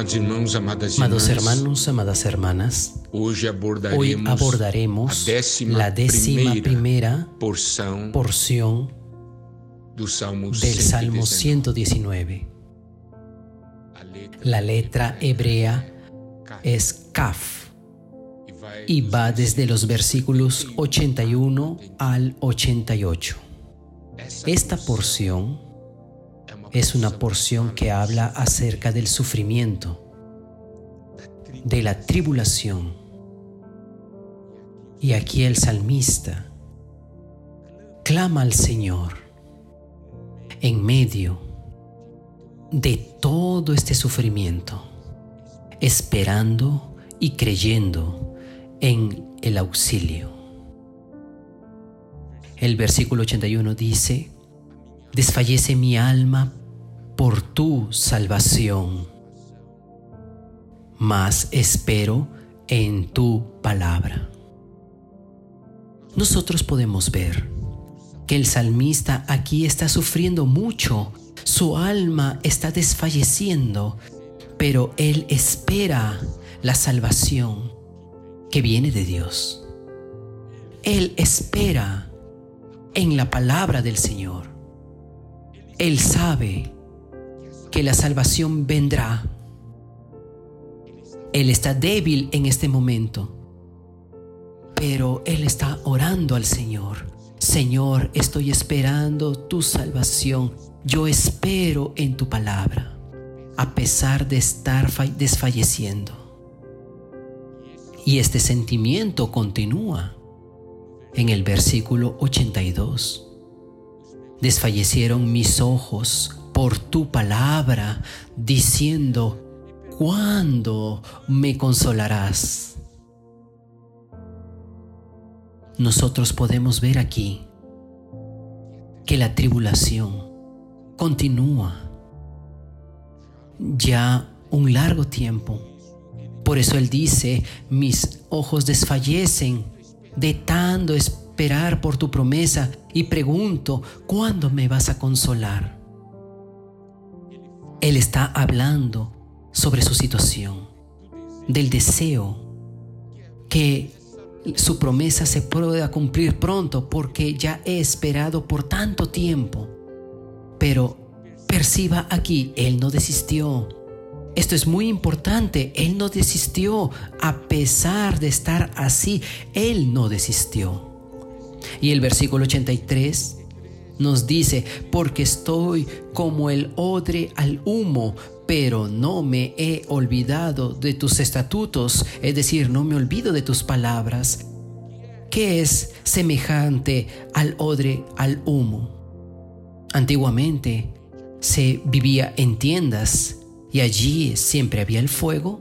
Amados hermanos, amadas hermanas, hoy abordaremos la 11ª porción del Salmo 119. La letra hebrea es Kaf y va desde los versículos 81 al 88. Esta porción es una porción que habla acerca del sufrimiento, de la tribulación. Y aquí el salmista clama al Señor en medio de todo este sufrimiento, esperando y creyendo en el auxilio. El versículo 81 dice: desfallece mi alma por tu salvación, mas espero en tu palabra. Nosotros podemos ver que el salmista aquí está sufriendo mucho, su alma está desfalleciendo, pero él espera la salvación que viene de Dios. Él espera en la palabra del Señor. Él sabe que la salvación vendrá. Él está débil en este momento, pero él está orando al Señor. Señor, estoy esperando tu salvación. Yo espero en tu palabra, a pesar de estar desfalleciendo. Y este sentimiento continúa en el versículo 82. Desfallecieron mis ojos por tu palabra, diciendo: ¿cuándo me consolarás? Nosotros podemos ver aquí que la tribulación continúa ya un largo tiempo. Por eso él dice: mis ojos desfallecen de tanto esperar por tu promesa, y pregunto, ¿cuándo me vas a consolar? Él está hablando sobre su situación, del deseo que su promesa se pueda cumplir pronto, porque ya he esperado por tanto tiempo. Pero perciba aquí, él no desistió. Esto es muy importante, él no desistió a pesar de estar así, él no desistió. Y el versículo 83 nos dice: porque estoy como el odre al humo, pero no me he olvidado de tus estatutos, es decir, no me olvido de tus palabras, que es semejante al odre al humo. Antiguamente se vivía en tiendas y allí siempre había el fuego.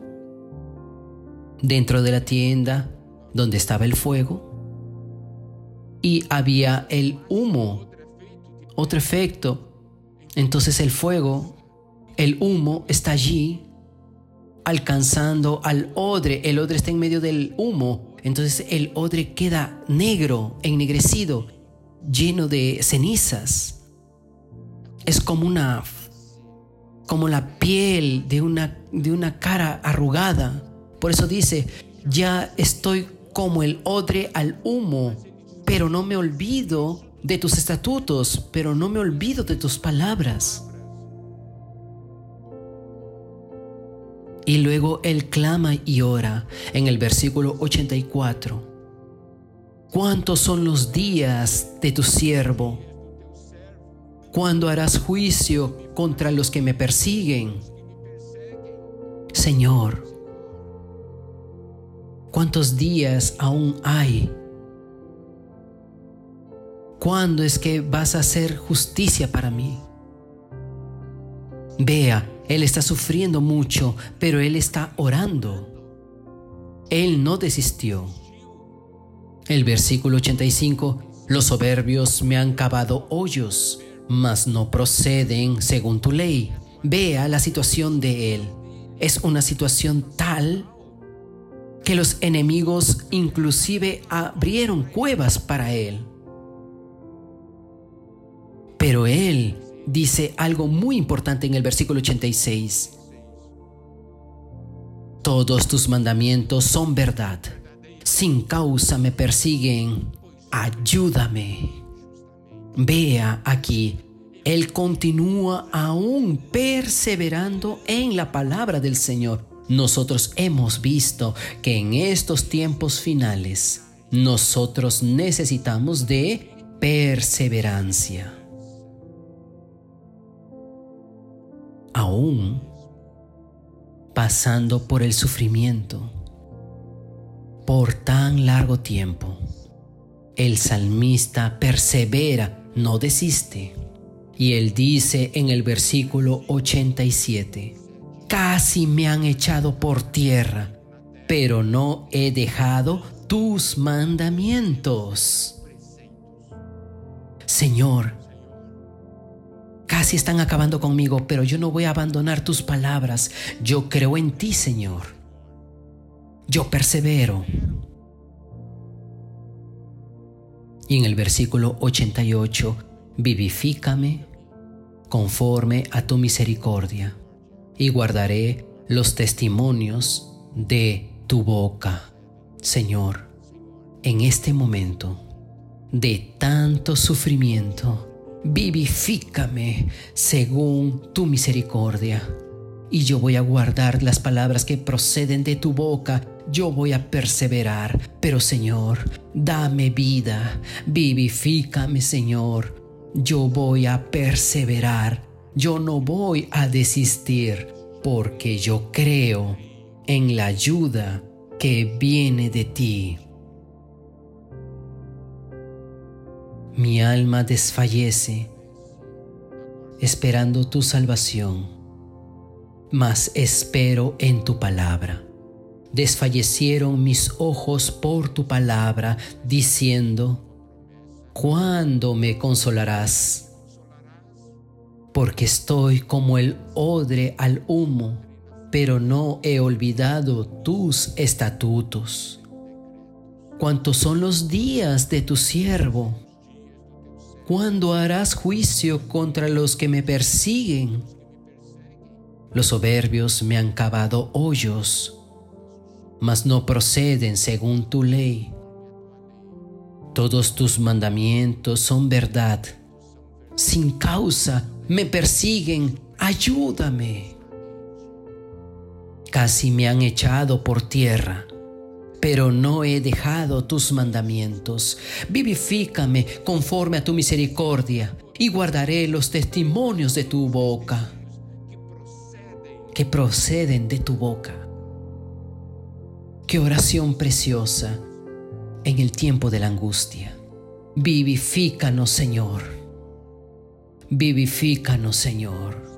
Dentro de la tienda donde estaba el fuego, y había el humo, otro efecto. Entonces el fuego, el humo está allí alcanzando al odre. El odre está en medio del humo. Entonces el odre queda negro, ennegrecido, lleno de cenizas. Es como la piel de una cara arrugada. Por eso dice: ya estoy como el odre al humo, pero no me olvido de tus estatutos, pero no me olvido de tus palabras. Y luego él clama y ora en el versículo 84. ¿Cuántos son los días de tu siervo? ¿Cuándo harás juicio contra los que me persiguen? Señor, ¿cuántos días aún hay? ¿Cuándo es que vas a hacer justicia para mí? Vea, él está sufriendo mucho, pero él está orando. Él no desistió. El versículo 85: los soberbios me han cavado hoyos, mas no proceden según tu ley. Vea la situación de él. Es una situación tal que los enemigos inclusive abrieron cuevas para él. Pero él dice algo muy importante en el versículo 86. Todos tus mandamientos son verdad. Sin causa me persiguen. Ayúdame. Vea aquí, él continúa aún perseverando en la palabra del Señor. Nosotros hemos visto que en estos tiempos finales, nosotros necesitamos de perseverancia. Aún pasando por el sufrimiento por tan largo tiempo, el salmista persevera, no desiste. Y él dice en el versículo 87, «Casi me han echado por tierra, pero no he dejado tus mandamientos». Señor, casi están acabando conmigo, pero yo no voy a abandonar tus palabras. Yo creo en ti, Señor. Yo persevero. Y en el versículo 88, «Vivifícame conforme a tu misericordia, y guardaré los testimonios de tu boca». Señor, en este momento de tanto sufrimiento, vivifícame según tu misericordia, y yo voy a guardar las palabras que proceden de tu boca. Yo voy a perseverar, pero Señor, dame vida, vivifícame, Señor. Yo voy a perseverar, yo no voy a desistir, porque yo creo en la ayuda que viene de ti. Mi alma desfallece esperando tu salvación, mas espero en tu palabra. Desfallecieron mis ojos por tu palabra, diciendo: ¿cuándo me consolarás? Porque estoy como el odre al humo, pero no he olvidado tus estatutos. ¿Cuántos son los días de tu siervo? ¿Cuándo harás juicio contra los que me persiguen? Los soberbios me han cavado hoyos, mas no proceden según tu ley. Todos tus mandamientos son verdad. Sin causa me persiguen. Ayúdame. Casi me han echado por tierra, pero no he dejado tus mandamientos. Vivifícame conforme a tu misericordia, y guardaré los testimonios de tu boca, que proceden de tu boca. Qué oración preciosa. En el tiempo de la angustia, vivifícanos, Señor. Vivifícanos, Señor.